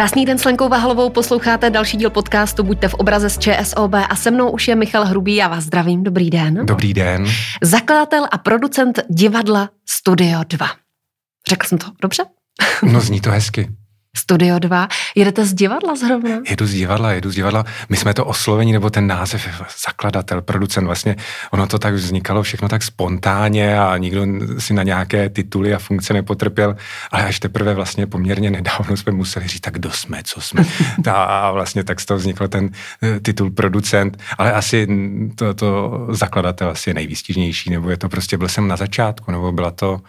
Krásný den s Lenkou Vahalovou, posloucháte další díl podcastu Buďte v obraze z ČSOB a se mnou už je Michal Hrubý, já vás zdravím, dobrý den. Dobrý den. Zakladatel a producent divadla Studio 2. Řekl jsem to dobře? No, zní to hezky. Studio 2. Jedete z divadla zrovna? Jedu z divadla. My jsme to oslovení, nebo ten název zakladatel, producent, vlastně ono to tak vznikalo všechno tak spontánně a nikdo si na nějaké tituly a funkce nepotrpěl, ale až teprve vlastně poměrně nedávno jsme museli říct, tak kdo jsme, co jsme. A vlastně tak z toho vznikl ten titul producent, ale asi to zakladatel asi je nejvýstižnější, nebo je to prostě, byl jsem na začátku, nebo byla to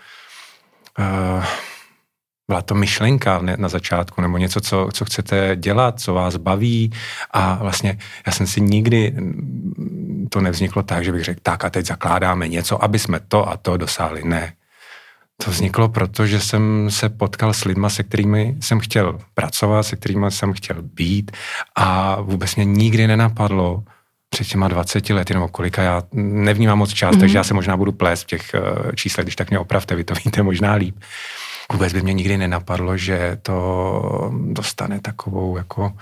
myšlenka na začátku, nebo něco, co chcete dělat, co vás baví, a vlastně já jsem si nikdy to nevzniklo tak, že bych řekl, tak a teď zakládáme něco, aby jsme to a to dosáhli. Ne. To vzniklo proto, že jsem se potkal s lidma, se kterými jsem chtěl pracovat, se kterými jsem chtěl být, a vůbec mě nikdy nenapadlo před těma 20 lety, nebo kolika, já nevnímám moc čas, takže já se možná budu plést v těch číslech, když tak mě opravte, vy to víte možná líp. Vůbec by mě nikdy nenapadlo, že to dostane takovou, jako,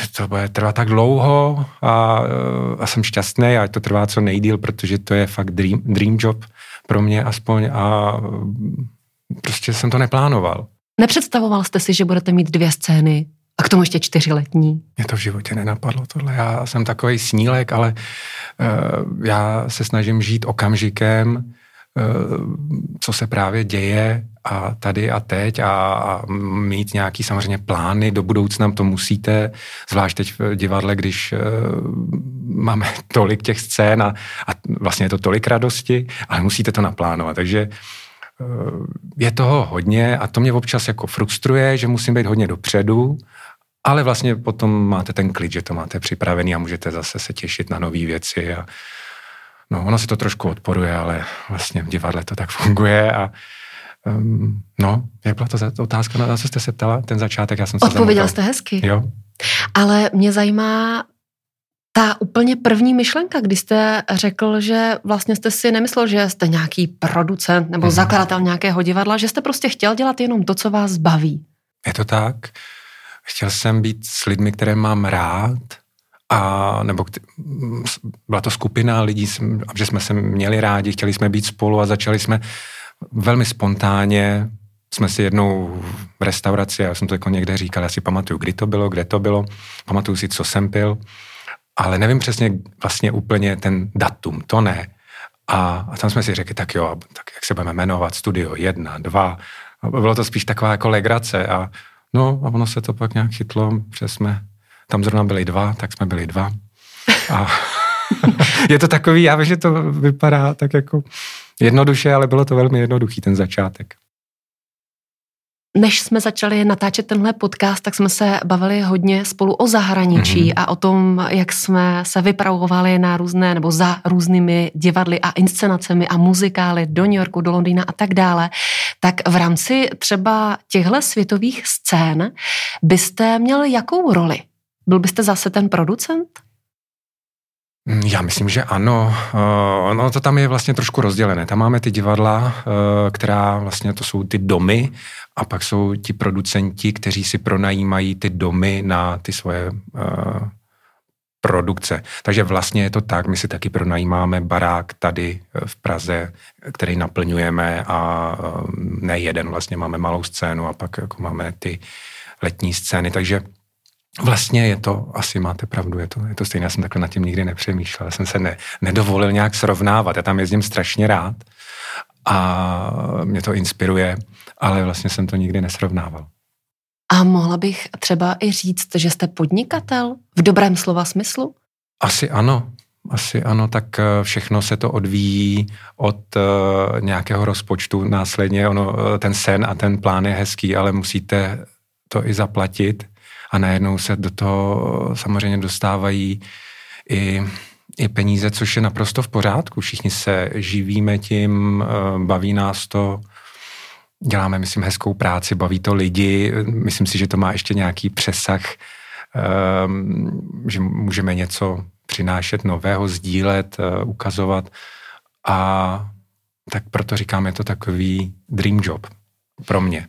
že to bude trvat tak dlouho, a jsem šťastný, a to trvá co nejdýl, protože to je fakt dream job pro mě aspoň, a prostě jsem to neplánoval. Nepředstavoval jste si, že budete mít 2 scény a k tomu ještě 4-letní? Mě to v životě nenapadlo tohle. Já jsem takovej snílek, ale já se snažím žít okamžikem, co se právě děje a tady a teď, a mít nějaký samozřejmě plány do budoucna, to musíte, zvlášť teď v divadle, když máme tolik těch scén a vlastně je to tolik radosti, ale musíte to naplánovat, takže je toho hodně a to mě občas jako frustruje, že musím být hodně dopředu, ale vlastně potom máte ten klid, že to máte připravený a můžete zase se těšit na nové věci a no, ono se to trošku odporuje, ale vlastně v divadle to tak funguje a jak byla to otázka, na co jste se ptala, ten začátek, já jsem se odpověděl jste hezky. Jo. Ale mě zajímá ta úplně první myšlenka, kdy jste řekl, že vlastně jste si nemyslel, že jste nějaký producent nebo zakladatel nějakého divadla, že jste prostě chtěl dělat jenom to, co vás baví. Je to tak. Chtěl jsem být s lidmi, které mám rád, byla to skupina lidí, že jsme se měli rádi, chtěli jsme být spolu a začali jsme velmi spontánně, jsme si jednou v restauraci, já jsem to jako někde říkal, já si pamatuju, kdy to bylo, kde to bylo, pamatuju si, co jsem pil, ale nevím přesně vlastně úplně ten datum, to ne. A tam jsme si řekli, tak jo, tak jak se budeme jmenovat, Studio 1, 2, bylo to spíš taková jako legrace a ono se to pak nějak chytlo, tam zrovna byli 2, tak jsme byli 2. A je to takový, já vím, že to vypadá tak jako jednoduše, ale bylo to velmi jednoduchý ten začátek. Než jsme začali natáčet tenhle podcast, tak jsme se bavili hodně spolu o zahraničí a o tom, jak jsme se vypravovali na různé, nebo za různými divadly a inscenacemi a muzikály do New Yorku, do Londýna a tak dále. Tak v rámci třeba těchto světových scén byste měl jakou roli? Byl byste zase ten producent? Já myslím, že ano. No to tam je vlastně trošku rozdělené. Tam máme ty divadla, která vlastně to jsou ty domy, a pak jsou ti producenti, kteří si pronajímají ty domy na ty svoje produkce. Takže vlastně je to tak, my si taky pronajímáme barák tady v Praze, který naplňujeme, a ne jeden, vlastně máme malou scénu a pak jako máme ty letní scény, takže vlastně je to, asi máte pravdu, je to stejné, já jsem takhle nad tím nikdy nepřemýšlel, já jsem se nedovolil nějak srovnávat, já tam jezdím strašně rád a mě to inspiruje, ale vlastně jsem to nikdy nesrovnával. A mohla bych třeba i říct, že jste podnikatel v dobrém slova smyslu? Asi ano, tak všechno se to odvíjí od nějakého rozpočtu, následně ten sen a ten plán je hezký, ale musíte to i zaplatit. A najednou se do toho samozřejmě dostávají i peníze, což je naprosto v pořádku. Všichni se živíme tím, baví nás to, děláme, myslím, hezkou práci, baví to lidi. Myslím si, že to má ještě nějaký přesah, že můžeme něco přinášet nového, sdílet, ukazovat. A tak proto říkám, je to takový dream job pro mě.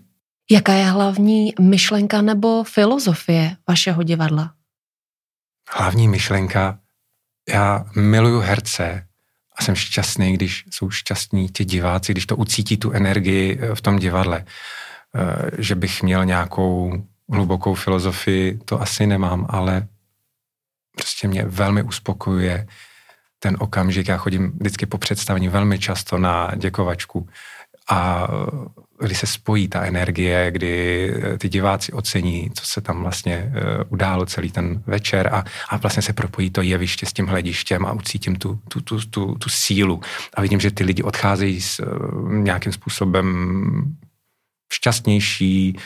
Jaká je hlavní myšlenka nebo filozofie vašeho divadla? Hlavní myšlenka, já miluju herce a jsem šťastný, když jsou šťastní ti diváci, když to ucítí tu energii v tom divadle. Že bych měl nějakou hlubokou filozofii, to asi nemám, ale prostě mě velmi uspokojuje ten okamžik. Já chodím vždycky po představení velmi často na děkovačku a kdy se spojí ta energie, kdy ty diváci ocení, co se tam vlastně událo celý ten večer a vlastně se propojí to jeviště s tím hledištěm a ucítím tu sílu. A vidím, že ty lidi odcházejí s nějakým způsobem šťastnější,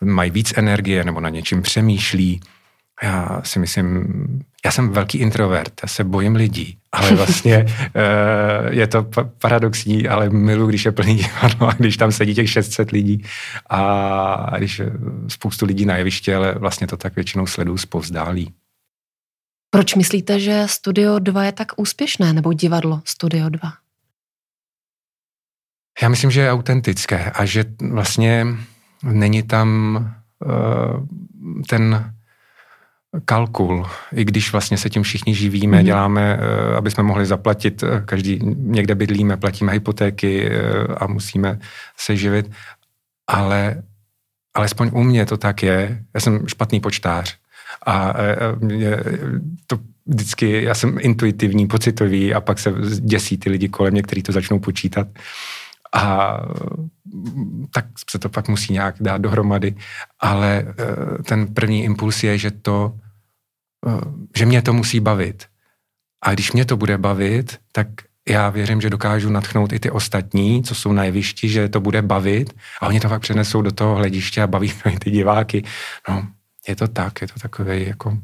mají víc energie nebo na něčím přemýšlí. Já si myslím, já jsem velký introvert, já se bojím lidí, ale vlastně je to paradoxní, ale miluji, když je plný divadlo a když tam sedí těch 600 lidí a když spoustu lidí na jeviště, ale vlastně to tak většinou sleduju zpovzdálí. Proč myslíte, že Studio 2 je tak úspěšné, nebo divadlo Studio 2? Já myslím, že je autentické a že vlastně není tam ten kalkul, i když vlastně se tím všichni živíme, děláme, aby jsme mohli zaplatit, každý někde bydlíme, platíme hypotéky a musíme se živit, ale alespoň u mě to tak je. Já jsem špatný počtář a to vždycky, já jsem intuitivní, pocitový a pak se děsí ty lidi kolem mě, kteří to začnou počítat. A tak se to pak musí nějak dát dohromady, ale ten první impuls je, že mě to musí bavit. A když mě to bude bavit, tak já věřím, že dokážu nadchnout i ty ostatní, co jsou na jevišti, že to bude bavit a oni to pak přenesou do toho hlediště a baví to i ty diváky. No, je to tak, je to takový, jako,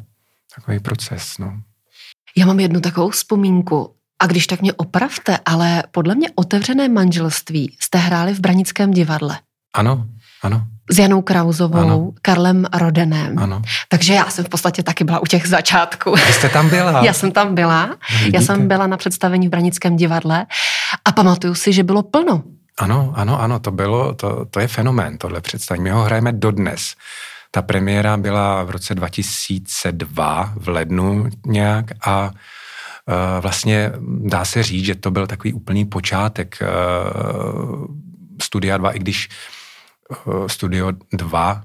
takový proces. No. Já mám jednu takovou vzpomínku. A když tak mě opravte, ale podle mě Otevřené manželství jste hráli v Branickém divadle. Ano, ano. S Janou Krausovou, ano. Karlem Rodenem. Ano. Takže já jsem v podstatě taky byla u těch začátků. Vy jste tam byla. Já jsem tam byla. Vidíte? Já jsem byla na představení v Branickém divadle a pamatuju si, že bylo plno. Ano, ano, ano, to bylo, to je fenomén, tohle představení. My ho hrajeme dodnes. Ta premiéra byla v roce 2002 v lednu nějak a vlastně dá se říct, že to byl takový úplný počátek Studia 2, i když Studio 2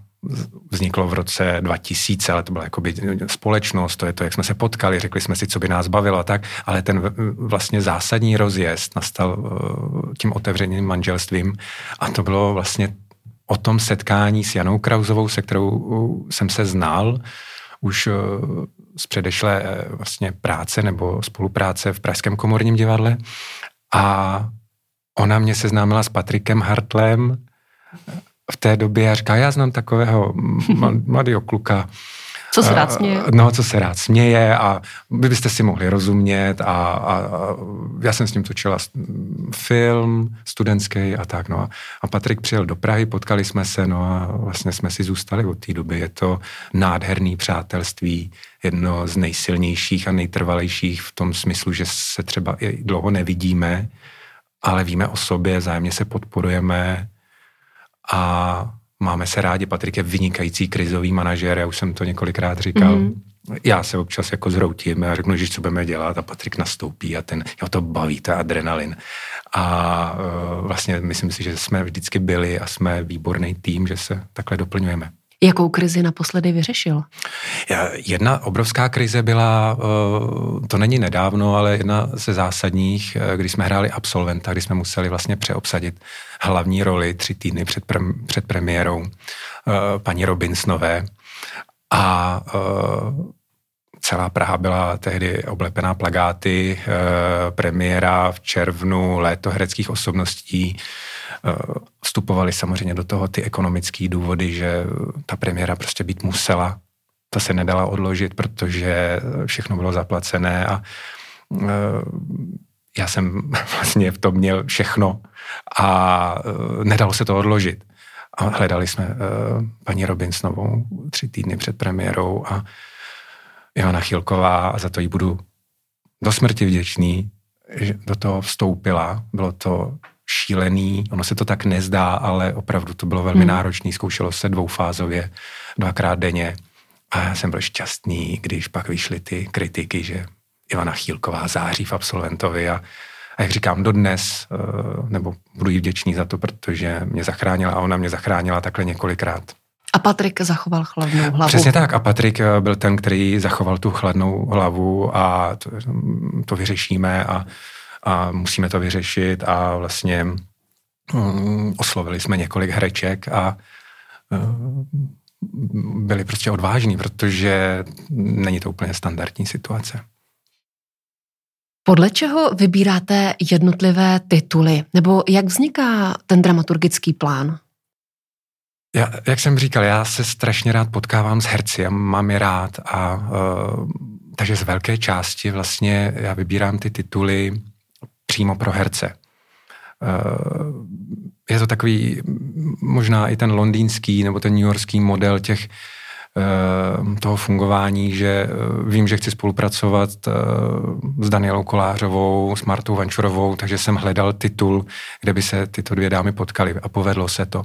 vzniklo v roce 2000, ale to byla jakoby společnost, to je to, jak jsme se potkali, řekli jsme si, co by nás bavilo a tak, ale ten vlastně zásadní rozjezd nastal tím Otevřeným manželstvím a to bylo vlastně o tom setkání s Janou Krausovou, se kterou jsem se znal už z předešlé vlastně práce nebo spolupráce v Pražském komorním divadle a ona mě seznámila s Patrikem Hartlem v té době a říká, já znám takového mladého kluka. Co se rád směje. No, co se rád směje a vy byste si mohli rozumět a já jsem s ním točila film studentský a tak, no a Patrik přijel do Prahy, potkali jsme se, no a vlastně jsme si zůstali od té doby. Je to nádherný přátelství, jedno z nejsilnějších a nejtrvalejších v tom smyslu, že se třeba i dlouho nevidíme, ale víme o sobě, vzájemně se podporujeme a máme se rádi, Patrik je vynikající krizový manažer, já už jsem to několikrát říkal. Mm-hmm. Já se občas jako zhroutím a řeknu, že co budeme dělat a Patrik nastoupí a ten, jo, to baví, ta adrenalin. A vlastně myslím si, že jsme vždycky byli a jsme výborný tým, že se takhle doplňujeme. Jakou krizi naposledy vyřešil? Jedna obrovská krize byla, to není nedávno, ale jedna ze zásadních, když jsme hráli absolventa, když jsme museli vlastně přeobsadit hlavní roli 3 týdny před premiérou paní Robinsonové. A celá Praha byla tehdy oblepená plakáty, premiéra v červnu, léto hereckých osobností. Vstupovali samozřejmě do toho ty ekonomické důvody, že ta premiéra prostě být musela. Ta se nedala odložit, protože všechno bylo zaplacené a já jsem vlastně v tom měl všechno a nedalo se to odložit. A hledali jsme paní Robinsonovou 3 týdny před premiérou a Ivana Chýlková, a za to jí budu do smrti vděčný, že do toho vstoupila. Bylo to šílený, ono se to tak nezdá, ale opravdu to bylo velmi náročné, zkoušelo se dvoufázově, 2x denně a já jsem byl šťastný, když pak vyšly ty kritiky, že Ivana Chýlková září v absolventovi a jak říkám dodnes, nebo budu jí vděčný za to, protože mě zachránila a ona mě zachránila takhle několikrát. A Patrik zachoval chladnou hlavu. Přesně tak. A Patrik byl ten, který zachoval tu chladnou hlavu a to vyřešíme a musíme to vyřešit a vlastně oslovili jsme několik hereček a byli prostě odvážní, protože není to úplně standardní situace. Podle čeho vybíráte jednotlivé tituly? Nebo jak vzniká ten dramaturgický plán? Já, jak jsem říkal, já se strašně rád potkávám s herci, já mám je rád a takže z velké části vlastně já vybírám ty tituly přímo pro herce. Je to takový možná i ten londýnský nebo ten newyorský model těch toho fungování, že vím, že chci spolupracovat s Danielou Kolářovou, s Martou Vančurovou, takže jsem hledal titul, kde by se tyto dvě dámy potkaly a povedlo se to.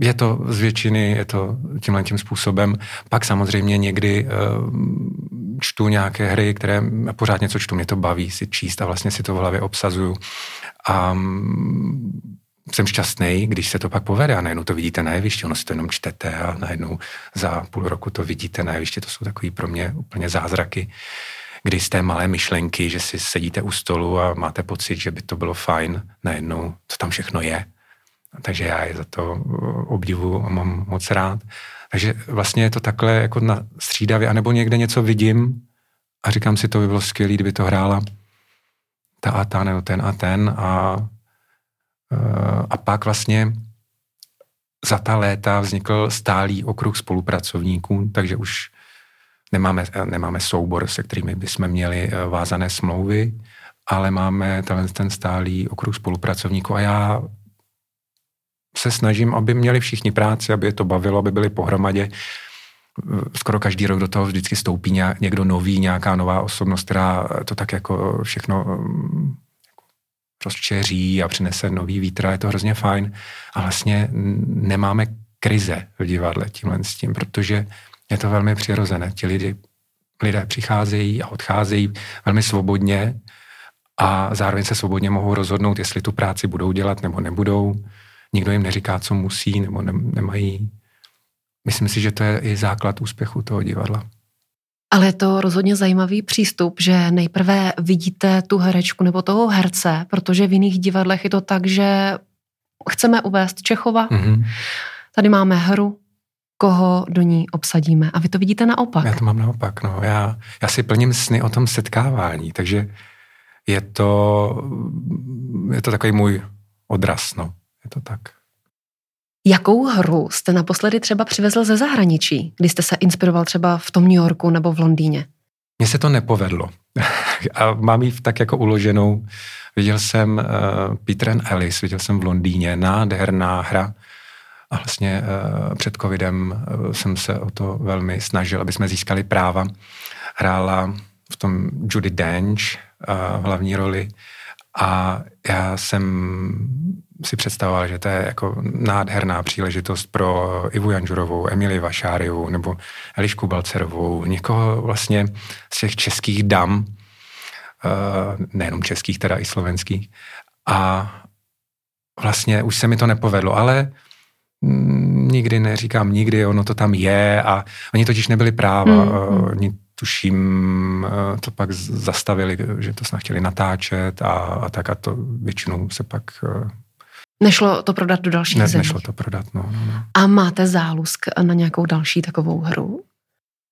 Je to z většiny, je to tímhle tím způsobem. Pak samozřejmě někdy čtu nějaké hry, které pořád něco čtu, mě to baví si číst a vlastně si to v hlavě obsazuju. A jsem šťastný, když se to pak povede a najednou to vidíte na jevišti, ono si to jenom čtete a najednou za půl roku to vidíte na jevišti, to jsou takový pro mě úplně zázraky, kdy z té malé myšlenky, že si sedíte u stolu a máte pocit, že by to bylo fajn, najednou to tam všechno je. Takže já je za to obdivu a mám moc rád. Takže vlastně je to takhle jako na střídavě, anebo někde něco vidím a říkám si, to by bylo skvělý, kdyby to hrála ta a ta, nebo ten a ten a pak vlastně za ta léta vznikl stálý okruh spolupracovníků, takže už nemáme soubor, se kterými bychom měli vázané smlouvy, ale máme ten stálý okruh spolupracovníků a já se snažím, aby měli všichni práci, aby je to bavilo, aby byli pohromadě. Skoro každý rok do toho vždycky stoupí někdo nový, nějaká nová osobnost, která to tak jako všechno rozčeří a přinese nový vítr, je to hrozně fajn. A vlastně nemáme krize v divadle tímhle s tím, protože je to velmi přirozené. Ti lidé přicházejí a odcházejí velmi svobodně a zároveň se svobodně mohou rozhodnout, jestli tu práci budou dělat nebo nebudou. Nikdo jim neříká, co musí nebo nemají. Myslím si, že to je i základ úspěchu toho divadla. Ale je to rozhodně zajímavý přístup, že nejprve vidíte tu herečku nebo toho herce, protože v jiných divadlech je to tak, že chceme uvést Čechova, tady máme hru, koho do ní obsadíme. A vy to vidíte naopak. Já to mám naopak, no. Já si plním sny o tom setkávání, takže je to takový můj odraz, no. Je to tak. Jakou hru jste naposledy třeba přivezl ze zahraničí, kdy jste se inspiroval třeba v tom New Yorku nebo v Londýně? Mně se to nepovedlo. A mám ji tak jako uloženou. Viděl jsem Peter and Alice, viděl jsem v Londýně, nádherná hra. A vlastně před covidem jsem se o to velmi snažil, aby jsme získali práva. Hrála v tom Judi Dench v hlavní roli. A já jsem si představoval, že to je jako nádherná příležitost pro Ivu Janžurovou, Emilii Vašářovou nebo Elišku Balcerovou, někoho vlastně z těch českých dam, nejenom českých, teda i slovenských. A vlastně už se mi to nepovedlo, ale nikdy neříkám nikdy, ono to tam je a oni totiž nebyli práva, oni tuším, to pak zastavili, že to snad chtěli natáčet a tak a to většinou se pak... Nešlo to prodat do dalších zemí? Nešlo to prodat, no. A máte zálusk na nějakou další takovou hru?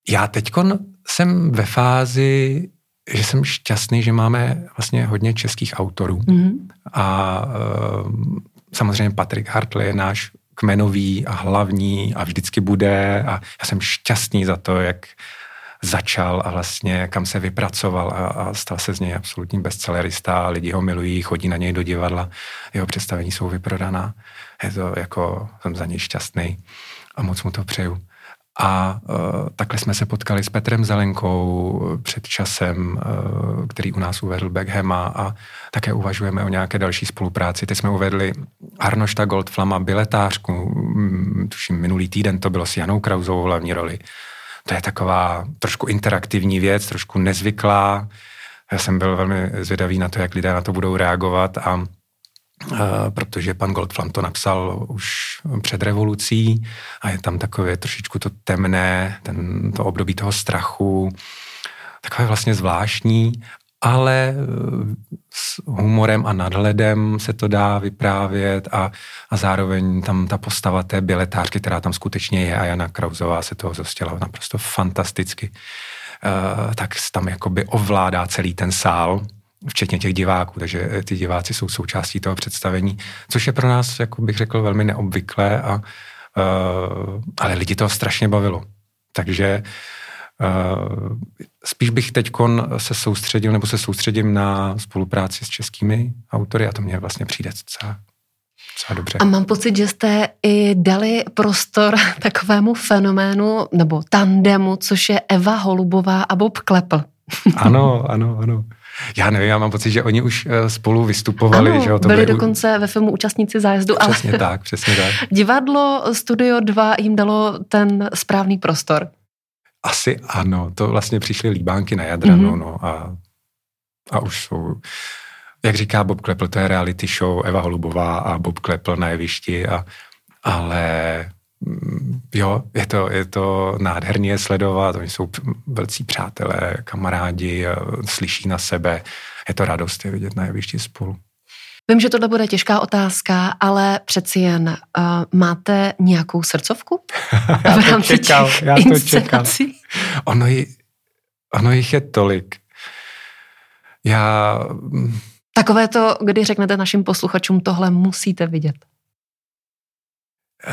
Já teďkon jsem ve fázi, že jsem šťastný, že máme vlastně hodně českých autorů. A samozřejmě Patrik Hartl je náš kmenový a hlavní a vždycky bude a já jsem šťastný za to, jak začal a vlastně kam se vypracoval a stal se z něj absolutní bestsellerista, lidi ho milují, chodí na něj do divadla, jeho představení jsou vyprodaná. Je to jako, jsem za něj šťastný a moc mu to přeju. A takhle jsme se potkali s Petrem Zelenkou před časem, který u nás uvedl Beckhama, a také uvažujeme o nějaké další spolupráci. Teď jsme uvedli Arnošta Goldflama, biletářku, tuším minulý týden to bylo s Janou Krausovou hlavní roli. To je taková trošku interaktivní věc, trošku nezvyklá. Já jsem byl velmi zvědavý na to, jak lidé na to budou reagovat, a protože pan Goldflam to napsal už před revolucí a je tam takové trošičku to temné, to období toho strachu, takové vlastně zvláštní, ale s humorem a nadhledem se to dá vyprávět, a zároveň tam ta postava té biletářky, která tam skutečně je, a Jana Krausová se toho zhostila naprosto fantasticky, tak tam jakoby ovládá celý ten sál, včetně těch diváků, takže ty diváci jsou součástí toho představení, což je pro nás, jako bych řekl, velmi neobvyklé, ale lidi to strašně bavilo. Takže spíš bych teďkon se soustředím na spolupráci s českými autory, a to mně vlastně přijde docela dobře. A mám pocit, že jste i dali prostor takovému fenoménu nebo tandemu, což je Eva Holubová a Bob Klepl. Ano. Já nevím, já mám pocit, že oni už spolu vystupovali. Ano, že jo, to byli dokonce ve filmu Účastníci zájezdu. Přesně tak. Divadlo Studio 2 jim dalo ten správný prostor. Asi ano, to vlastně přišly líbánky na Jadranu, a už jsou, jak říká Bob Klepl, to je reality show, Eva Holubová a Bob Klepl na jevišti, ale jo, je to nádherně sledovat, oni jsou velcí přátelé, kamarádi, slyší na sebe, je to radost je vidět na jevišti spolu. Vím, že tohle bude těžká otázka, ale přeci jen máte nějakou srdcovku? Já to čekal. Ono jich je tolik. Takové to, kdy řeknete našim posluchačům, tohle musíte vidět.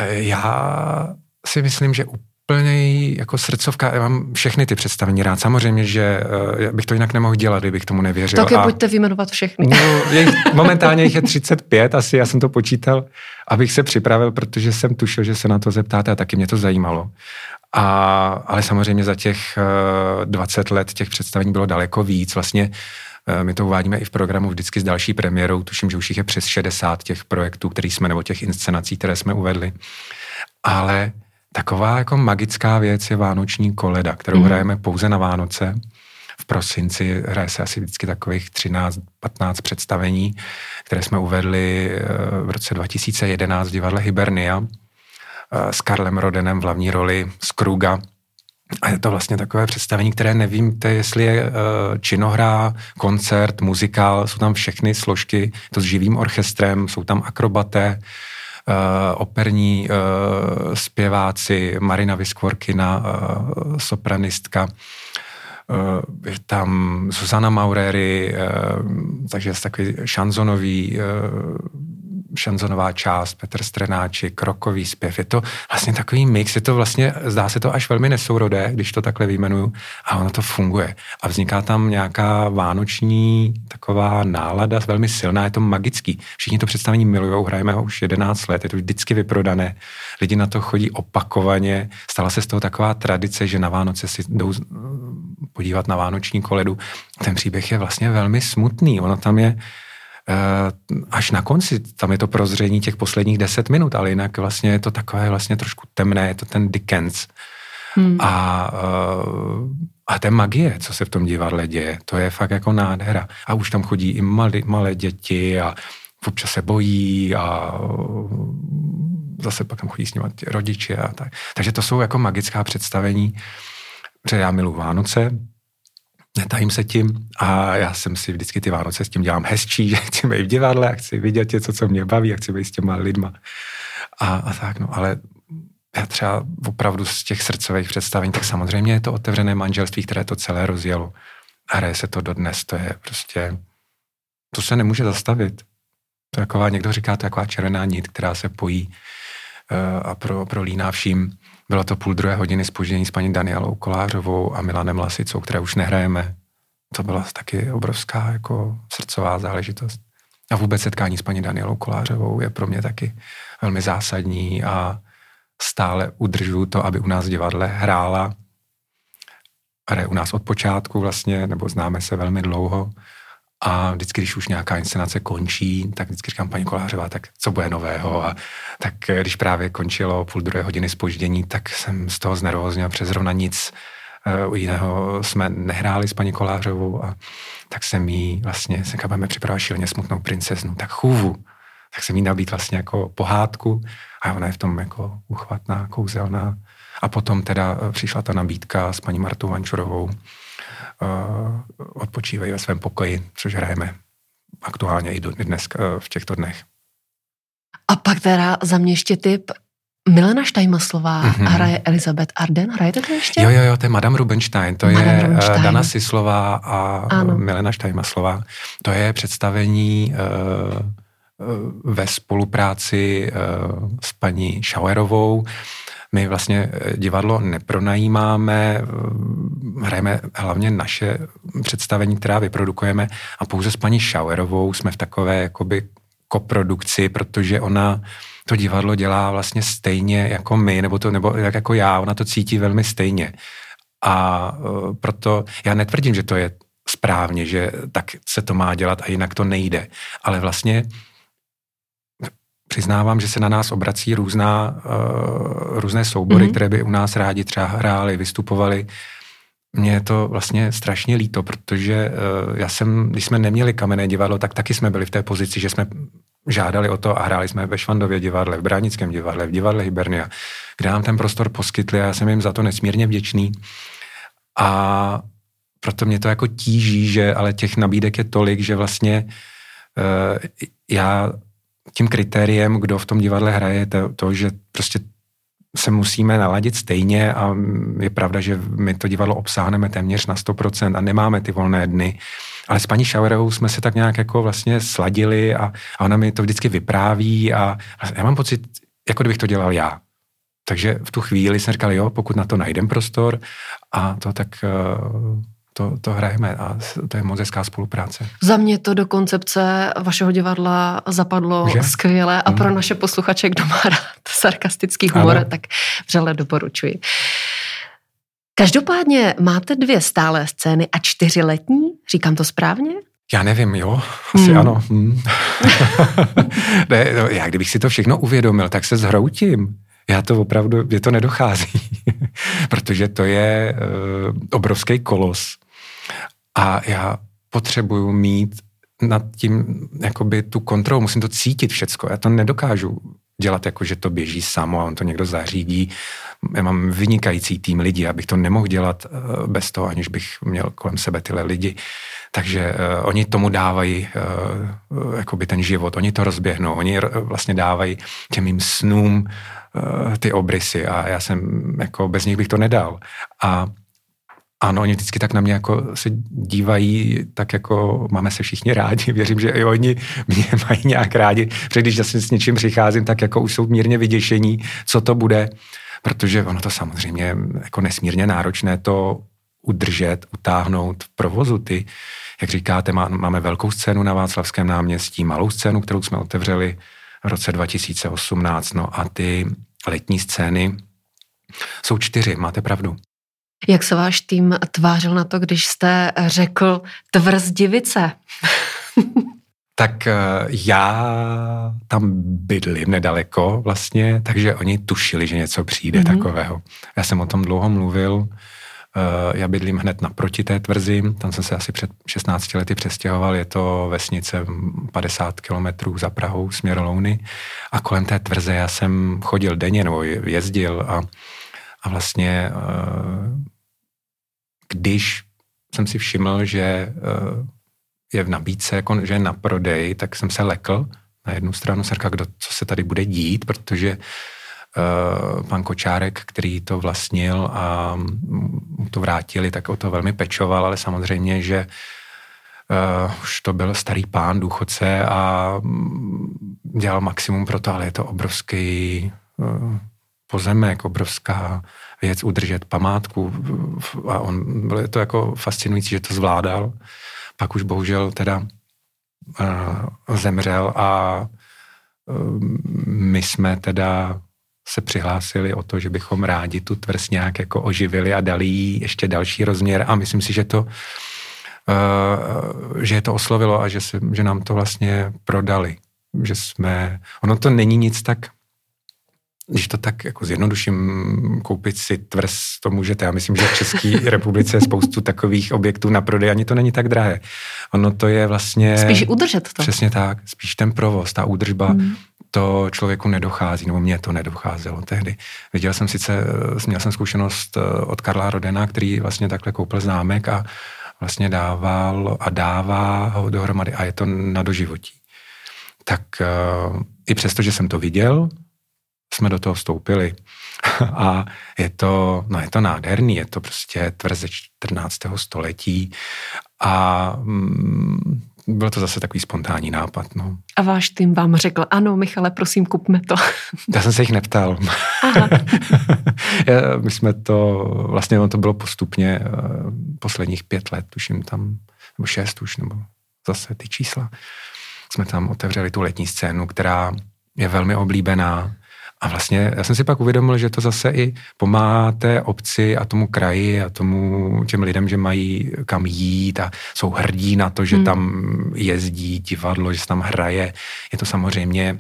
Já si myslím, že úplně jako srdcovka, já mám všechny ty představení rád. Samozřejmě, že bych to jinak nemohl dělat, kdybych tomu nevěřil. Tak je pojďte vyjmenovat všechny. No, momentálně jich je 35, asi já jsem to počítal, abych se připravil, protože jsem tušil, že se na to zeptáte, a taky mě to zajímalo. Ale samozřejmě za těch 20 let těch představení bylo daleko víc. Vlastně my to uvádíme i v programu vždycky s další premiérou, tuším, že už jich je přes 60 těch projektů, těch inscenací, které jsme uvedli. Ale taková jako magická věc je vánoční koleda, kterou hrajeme pouze na Vánoce. V prosinci hraje se asi vždycky takových 13-15 představení, které jsme uvedli v roce 2011 v divadle Hybernia s Karlem Rodenem v hlavní roli z Kruga. A je to vlastně takové představení, které nevím, jestli je činohra, koncert, muzikál, jsou tam všechny složky, je to s živým orchestrem, jsou tam akrobaté, operní zpěváci, Marina Viskvorkina, sopranistka, je tam Susanna Maureri, takže je takový šanzonová část, Petr Strenáček, rokový zpěv. Je to vlastně takový mix, zdá se to až velmi nesourodé, když to takhle vyjmenuju, a ono to funguje. A vzniká tam nějaká vánoční taková nálada, velmi silná, je to magický. Všichni to představení milujou, hrajeme ho už 11 let, je to vždycky vyprodané. Lidi na to chodí opakovaně, stala se z toho taková tradice, že na Vánoce si jdou podívat na vánoční koledu. Ten příběh je vlastně velmi smutný, ono tam je až na konci, tam je to prozření těch posledních 10 minut, ale jinak vlastně je to takové vlastně trošku temné, je to ten Dickens. A té magie, co se v tom divadle děje, to je fakt jako nádhera. A už tam chodí i malé děti a občas se bojí a zase pak tam chodí s nimi rodiče a tak. Takže to jsou jako magická představení, protože já miluji Vánoce, netajím se tím, a já jsem si vždycky ty Vánoce s tím dělám hezčí, že chci být v divadle a chci vidět něco, co mě baví, a chci být s těma lidma. A tak, no, ale já třeba opravdu z těch srdcových představení, tak samozřejmě je to otevřené manželství, které to celé rozjelo. A hraje se to dodnes, to je prostě, to se nemůže zastavit. To taková, někdo říká, to je taková červená nit, která se pojí a prolíná vším. Bylo to 1,5 hodiny zpoždění s paní Danielou Kolářovou a Milanem Lasicou, které už nehrajeme. To byla taky obrovská jako srdcová záležitost. A vůbec setkání s paní Danielou Kolářovou je pro mě taky velmi zásadní, a stále udržuju to, aby u nás v divadle hrála. Hraje u nás od počátku vlastně, nebo známe se velmi dlouho. A vždycky, když už nějaká inscenace končí, tak vždycky říkám paní Kolářová, tak co bude nového. A tak když právě končilo 1,5 hodiny zpoždění, tak jsem z toho znervózněl, protože zrovna nic jiného jsme nehráli s paní Kolářovou. A tak jsem jí vlastně, se budeme připravovat šíleně smutnou princeznu, tak chůvu. Tak jsem jí nabít vlastně jako pohádku a ona je v tom jako uchvatná, kouzelná. A potom teda přišla ta nabídka s paní Martou Vančurovou Odpočívej ve svém pokoji, což hrajeme aktuálně i dnes v těchto dnech. A pak teda za mě ještě tip Milena Steinmasslová hraje Elizabeth Arden, hrajete to ještě? Jo, to je Madame Rubenstein, to Madame je Rubenstein. Dana Syslová a ano. Milena Steinmasslová. To je představení ve spolupráci s paní Schauerovou. My vlastně divadlo nepronajímáme, hrajeme hlavně naše představení, která vyprodukujeme a pouze s paní Schauerovou jsme v takové jakoby koprodukci, protože ona to divadlo dělá vlastně stejně jako my, nebo jako já, ona to cítí velmi stejně. A proto já netvrdím, že to je správně, že tak se to má dělat a jinak to nejde, ale vlastně přiznávám, že se na nás obrací různé soubory, které by u nás rádi třeba hráli, vystupovali. Mně je to vlastně strašně líto, protože když jsme neměli kamenné divadlo, tak taky jsme byli v té pozici, že jsme žádali o to a hráli jsme ve Švandově divadle, v Branickém divadle, v divadle Hybernia, kde nám ten prostor poskytli a já jsem jim za to nesmírně vděčný. A proto mě to jako tíží, že ale těch nabídek je tolik, že vlastně já tím kritériem, kdo v tom divadle hraje, je to, že prostě se musíme naladit stejně a je pravda, že my to divadlo obsáhneme téměř na 100% a nemáme ty volné dny. Ale s paní Schauerovou jsme se tak nějak jako vlastně sladili a ona mi to vždycky vypráví a já mám pocit, jako kdybych to dělal já. Takže v tu chvíli jsem říkal, jo, pokud na to najdem prostor a to tak... To hrajeme a to je moc hezká spolupráce. Za mě to do koncepce vašeho divadla zapadlo skvěle a pro naše posluchače, kdo má rád sarkastický humor, tak vřele doporučuji. Každopádně máte 2 stálé scény a 4 letní? Říkám to správně? Já nevím, jo? Asi ano. Ne, no, já kdybych si to všechno uvědomil, tak se zhroutím. Já to opravdu, mě to nedochází, protože to je obrovský kolos. A já potřebuju mít nad tím jakoby tu kontrolu, musím to cítit všecko. Já to nedokážu dělat jako, že to běží samo a on to někdo zařídí. Já mám vynikající tým lidí, abych to nemohl dělat bez toho, aniž bych měl kolem sebe tyhle lidi. Takže oni tomu dávají jakoby ten život, oni to rozběhnou, oni vlastně dávají těm mým snům ty obrysy a já jsem jako bez nich bych to nedal. A ano, oni vždycky tak na mě jako se dívají, tak jako máme se všichni rádi, věřím, že i oni mě mají nějak rádi, protože když zase s něčím přicházím, tak jako už jsou mírně vyděšení, co to bude, protože ono to samozřejmě jako nesmírně náročné to udržet, utáhnout v provozu ty, jak říkáte, máme velkou scénu na Václavském náměstí, malou scénu, kterou jsme otevřeli v roce 2018, no a ty letní scény jsou 4, máte pravdu. Jak se váš tým tvářil na to, když jste řekl tvrz Divice? Tak já tam bydlím nedaleko vlastně, takže oni tušili, že něco přijde takového. Já jsem o tom dlouho mluvil, já bydlím hned naproti té tvrzi, tam jsem se asi před 16 lety přestěhoval, je to vesnice 50 kilometrů za Prahou, směr Louny a kolem té tvrze já jsem chodil denně nebo jezdil a vlastně když jsem si všiml, že je v nabídce, že je na prodej, tak jsem se lekl na jednu stranu, co se tady bude dít, protože pan Kočárek, který to vlastnil a mu to vrátili, tak o to velmi pečoval, ale samozřejmě, že už to byl starý pán, důchodce a dělal maximum pro to, ale je to obrovský pozemek, obrovská věc udržet památku a bylo to jako fascinující, že to zvládal. Pak už bohužel teda zemřel a my jsme teda se přihlásili o to, že bychom rádi tu tvrz nějak jako oživili a dali jí ještě další rozměr a myslím si, že je to oslovilo a že nám to vlastně prodali. Ono to není nic tak, když to tak jako zjednoduším, koupit si tvrz, to můžete. Já myslím, že v České republice je spoustu takových objektů na prodej, ani to není tak drahé. Ono to je vlastně... Spíš udržet to. Přesně tak, spíš ten provoz, ta údržba, to člověku nedochází, nebo mně to nedocházelo tehdy. Měl jsem zkušenost od Karla Rodena, který vlastně takhle koupil zámek a vlastně dával a dává ho dohromady a je to na doživotí. Tak i přesto, že jsem to viděl, jsme do toho vstoupili a je to nádherný, je to prostě tvrz ze 14. století a byl to zase takový spontánní nápad. No. A váš tým vám řekl, ano, Michale, prosím, kupme to. Já jsem se jich neptal. Aha. My jsme to, vlastně ono to bylo postupně posledních 5 let, tuším tam, nebo 6 už, nebo zase ty čísla. Jsme tam otevřeli tu letní scénu, která je velmi oblíbená. A vlastně já jsem si pak uvědomil, že to zase i pomáhá té obci a tomu kraji a těm lidem, že mají kam jít a jsou hrdí na to, že tam jezdí divadlo, že se tam hraje. Je to samozřejmě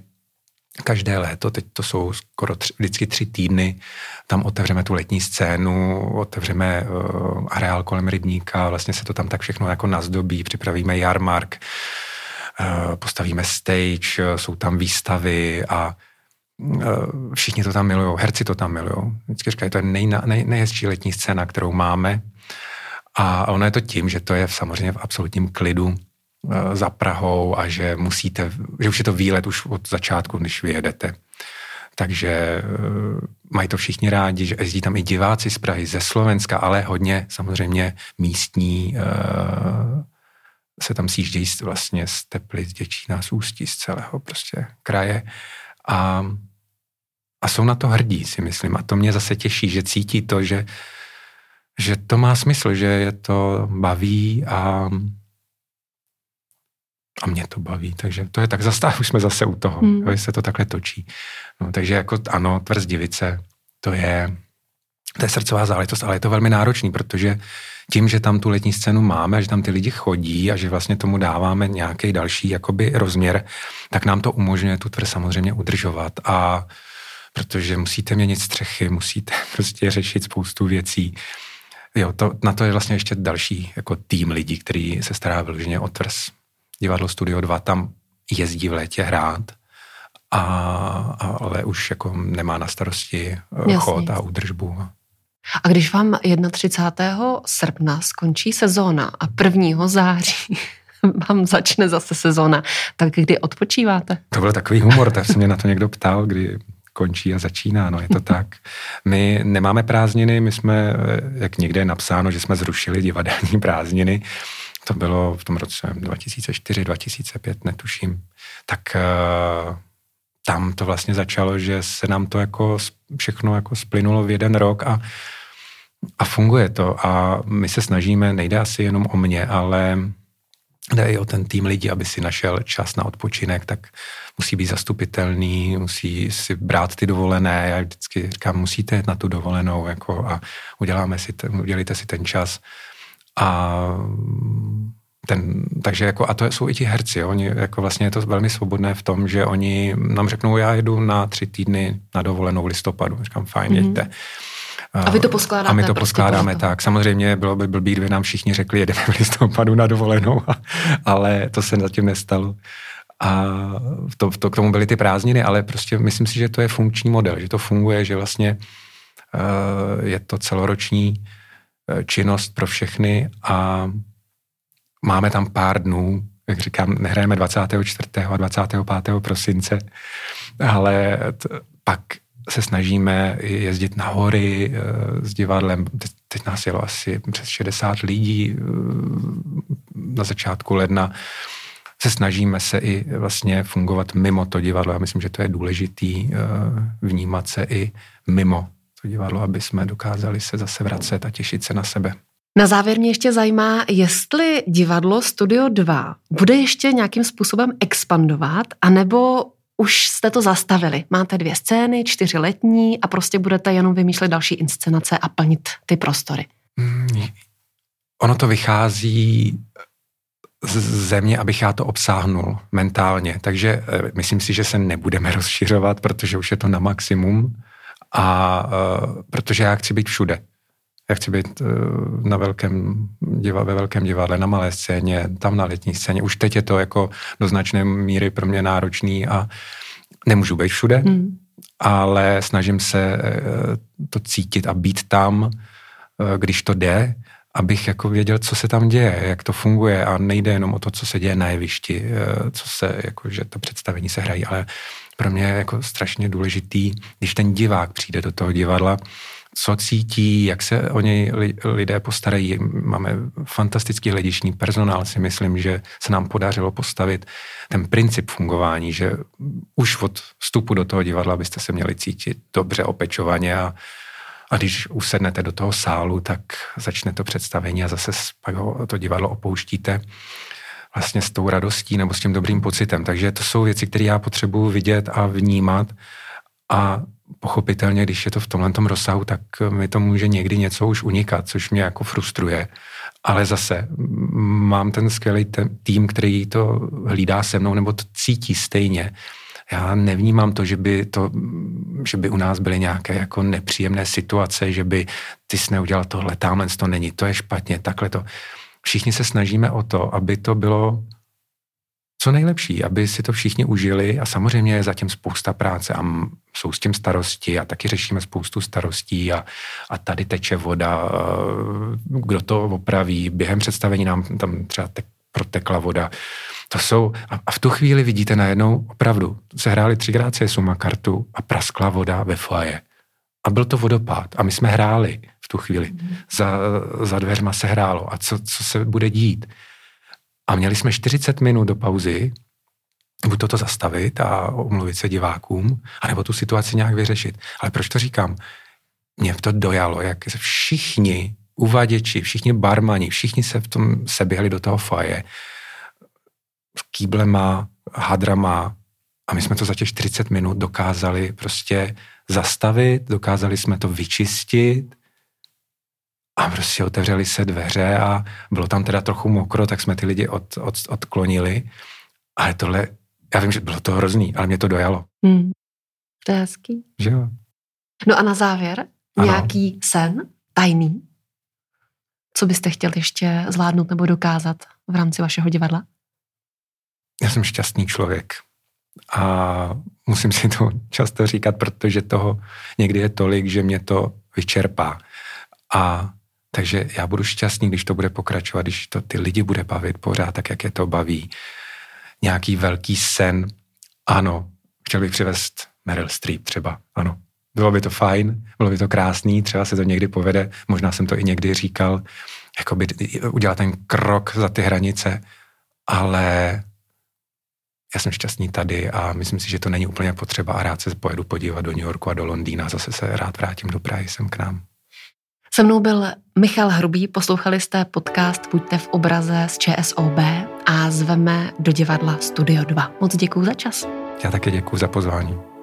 každé léto, teď to jsou skoro vždycky 3 týdny, tam otevřeme tu letní scénu, otevřeme areál kolem rybníka, vlastně se to tam tak všechno jako nazdobí, připravíme jarmark, postavíme stage, jsou tam výstavy a všichni to tam milujou, herci to tam milujou. Vždycky říkají, to je nejhezčí letní scéna, kterou máme. A ono je to tím, že to je samozřejmě v absolutním klidu za Prahou a že musíte, že už je to výlet už od začátku, když vyjedete. Takže mají to všichni rádi, že jezdí tam i diváci z Prahy, ze Slovenska, ale hodně samozřejmě místní se tam sjíždějí vlastně z Teplic, Děčína, z Ústí, z celého prostě kraje. A jsou na to hrdí, si myslím. A to mě zase těší, že cítí to, že to má smysl, že je to baví a mě to baví. Takže to je tak, už jsme zase u toho, že se to takhle točí. No, takže jako ano, tvrz Divice, to je srdcová záležitost, ale je to velmi náročný, protože tím, že tam tu letní scénu máme, že tam ty lidi chodí a že vlastně tomu dáváme nějaký další jakoby rozměr, tak nám to umožňuje tu tvrz samozřejmě udržovat. A protože musíte měnit střechy, musíte prostě řešit spoustu věcí. Jo, na to je vlastně ještě další jako tým lidí, který se stará vyloženě o tvrz. Divadlo Studio 2 tam jezdí v létě hrát, ale už jako nemá na starosti chod a údržbu. A když vám 31. srpna skončí sezóna a 1. září vám začne zase sezóna, tak kdy odpočíváte? To byl takový humor, tak se mě na to někdo ptal, kdy končí a začíná, no je to tak. My nemáme prázdniny, my jsme, jak někde je napsáno, že jsme zrušili divadelní prázdniny, to bylo v tom roce 2004, 2005, netuším, tak... Tam to vlastně začalo, že se nám to jako všechno jako splynulo v jeden rok a funguje to. A my se snažíme, nejde asi jenom o mě, ale jde i o ten tým lidí, aby si našel čas na odpočinek, tak musí být zastupitelný, musí si brát ty dovolené. Já vždycky říkám, musíte jít na tu dovolenou jako a udělíte si ten čas. Takže jako, a to jsou i ti herci, jo? Oni jako vlastně je to velmi svobodné v tom, že oni nám řeknou, já jedu na 3 týdny na dovolenou v listopadu. Říkám, fajn, jeďte. A vy to poskládáte. A my to poskládáme tak. Samozřejmě bylo by blbý, kdyby nám všichni řekli, jedeme v listopadu na dovolenou, ale to se zatím nestalo. A k tomu byly ty prázdniny, ale prostě myslím si, že to je funkční model, že to funguje, že vlastně je to celoroční činnost pro všechny a máme tam pár dnů, jak říkám, nehrajeme 24. a 25. prosince, ale pak se snažíme jezdit na hory s divadlem. Teď nás jelo asi přes 60 lidí na začátku ledna. Se snažíme se i vlastně fungovat mimo to divadlo. Já myslím, že to je důležitý vnímat se i mimo to divadlo, aby jsme dokázali se zase vracet a těšit se na sebe. Na závěr mě ještě zajímá, jestli divadlo Studio 2 bude ještě nějakým způsobem expandovat, anebo už jste to zastavili. Máte 2 scény, 4 letní a prostě budete jenom vymýšlet další inscenace a plnit ty prostory. Ono to vychází ze mě, abych já to obsáhnul mentálně. Takže myslím si, že se nebudeme rozšiřovat, protože už je to na maximum a protože já chci být všude. Já chci být ve velkém divadle, na malé scéně, tam na letní scéně. Už teď je to jako do značné míry pro mě náročný a nemůžu být všude, ale snažím se to cítit a být tam, když to jde, abych jako věděl, co se tam děje, jak to funguje a nejde jenom o to, co se děje na jevišti, že to představení se hrají, ale pro mě je jako strašně důležitý, když ten divák přijde do toho divadla, co cítí, jak se o něj lidé postarají. Máme fantastický hledištní personál, si myslím, že se nám podařilo postavit ten princip fungování, že už od vstupu do toho divadla byste se měli cítit dobře, opečovaně a když usednete do toho sálu, tak začne to představení a zase pak to divadlo opouštíte vlastně s tou radostí nebo s tím dobrým pocitem. Takže to jsou věci, které já potřebuji vidět a vnímat a pochopitelně, když je to v tomhletom rozsahu, tak mi to může někdy něco už unikat, což mě jako frustruje. Ale zase mám ten skvělý tým, který to hlídá se mnou, nebo to cítí stejně. Já nevnímám to, že by u nás byly nějaké jako nepříjemné situace, že by ty jsi neudělal tohle, tamhle to není, to je špatně, takhle to. Všichni se snažíme o to, aby to bylo co nejlepší, aby si to všichni užili a samozřejmě je zatím spousta práce a jsou s tím starosti a taky řešíme spoustu starostí a tady teče voda, kdo to opraví, během představení nám tam třeba protekla voda. To jsou, a v tu chvíli vidíte najednou opravdu, se hráli 3x suma kartu a praskla voda ve foaje. A byl to vodopád a my jsme hráli v tu chvíli. Za dveřma se hrálo a co se bude dít? A měli jsme 40 minut do pauzy, buď toto zastavit a omluvit se divákům, anebo tu situaci nějak vyřešit. Ale proč to říkám? Mě to dojalo, jak všichni uvaděči, všichni barmani, všichni se v tom seběhli do toho foaje s kýblema, hadrama a my jsme to za těch 40 minut dokázali prostě zastavit, dokázali jsme to vyčistit a prostě otevřeli se dveře a bylo tam teda trochu mokro, tak jsme ty lidi odklonili. Ale tohle, já vím, že bylo to hrozný, ale mě to dojalo. To je hezký. Že jo. No a na závěr, nějaký sen tajný? Co byste chtěl ještě zvládnout nebo dokázat v rámci vašeho divadla? Já jsem šťastný člověk. A musím si to často říkat, protože toho někdy je tolik, že mě to vyčerpá. A takže já budu šťastný, když to bude pokračovat, když to ty lidi bude bavit pořád, tak jak je to baví. Nějaký velký sen. Ano, chtěl bych přivést Meryl Streep třeba. Ano, bylo by to fajn, bylo by to krásný, třeba se to někdy povede, možná jsem to i někdy říkal, jakoby udělat ten krok za ty hranice, ale já jsem šťastný tady a myslím si, že to není úplně potřeba a rád se pojedu podívat do New Yorku a do Londýna, zase se rád vrátím do Prahy sem k nám. Se mnou byl Michal Hrubý, poslouchali jste podcast Buďte v obraze z ČSOB a zveme do divadla Studio 2. Moc děkuju za čas. Já také děkuju za pozvání.